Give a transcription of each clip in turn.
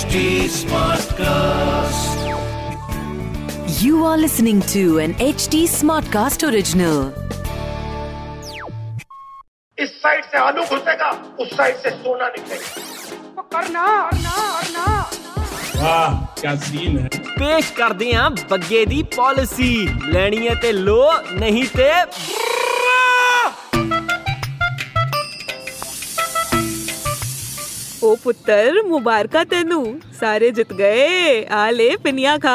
HD Smartcast. You are listening to an HD Smartcast original. इस side से आलू घुसेगा, उस साइड से सोना निकलेगा। तो करना। वाह क्या सीन है। पेश कर दिया बग्गे दी पॉलिसी, लेनी है ते लो नहीं ते। ओ पुत्तर मुबारका तेनू, सारे जित गए। आले पिनिया खा।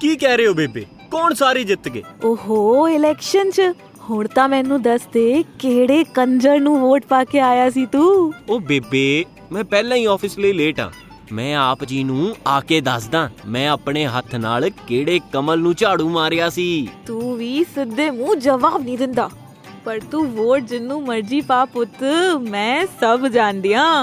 की कह रहे हो बेबे, कौन सारे जित गए? ओहो इलेक्शन च। हुण तां मैनू दस दे केड़े कंजर नू वोट पाके आया सी तू? ओ बेबे मैं पहला ही ऑफिस ले लेट आ। मैं आप जी नू आके दसदा मैं अपने हथ नाल केड़े कमल नू झाड़ू मारिया सी। तू भी सिद्धे मूंह जवाब नहीं दिंदा, पर तू वोट जिन्नू मर्जी पा पुत्त, मैं सब जानदी हां।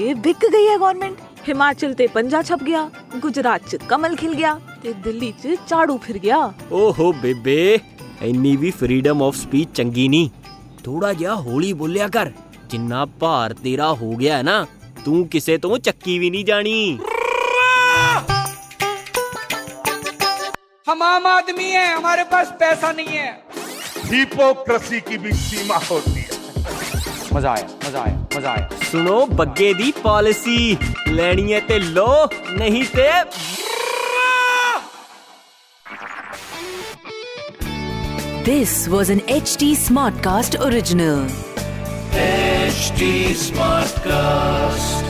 ਇਹ ਵਿਕ ਗਈ ਹੈ ਗਵਰਨਮੈਂਟ। ਹਿਮਾਚਲ ਤੇ ਪੰਜਾ ਛਪ ਗਿਆ, ਗੁਜਰਾਤ ਚ ਕਮਲ ਖਿਲ ਗਿਆ ਤੇ ਦਿੱਲੀ ਚ ਝਾੜੂ ਫਿਰ ਗਿਆ। ਓਹੋ ਬੇਬੇ ਇੰਨੀ ਵੀ ਫਰੀडम ਆਫ ਸਪੀਚ ਚੰਗੀ ਨਹੀਂ। ਥੋੜਾ ਜਿਹਾ ਹੌਲੀ ਬੋਲਿਆ ਕਰ। ਜਿੰਨਾ ਭਾਰ ਤੇਰਾ ਹੋ ਗਿਆ ਹੈ ਨਾ, ਤੂੰ ਕਿਸੇ ਤੋਂ ਚੱਕੀ ਵੀ ਨਹੀਂ ਜਾਣੀ। ਹਮ ਆਮ ਆਦਮੀ ਹੈ, ਹਮਾਰੇ ਪਾਸ ਪੈਸਾ ਨਹੀਂ ਹੈ। ਹਿਪੋਕ੍ਰੇਸੀ ਕੀ ਵੀ ਸੀमा होती है। मजा आया। सुनो बग्गे दी पॉलिसी, लेनी है ते लो नहीं ते। This was an HD Smartcast original. HD Smartcast।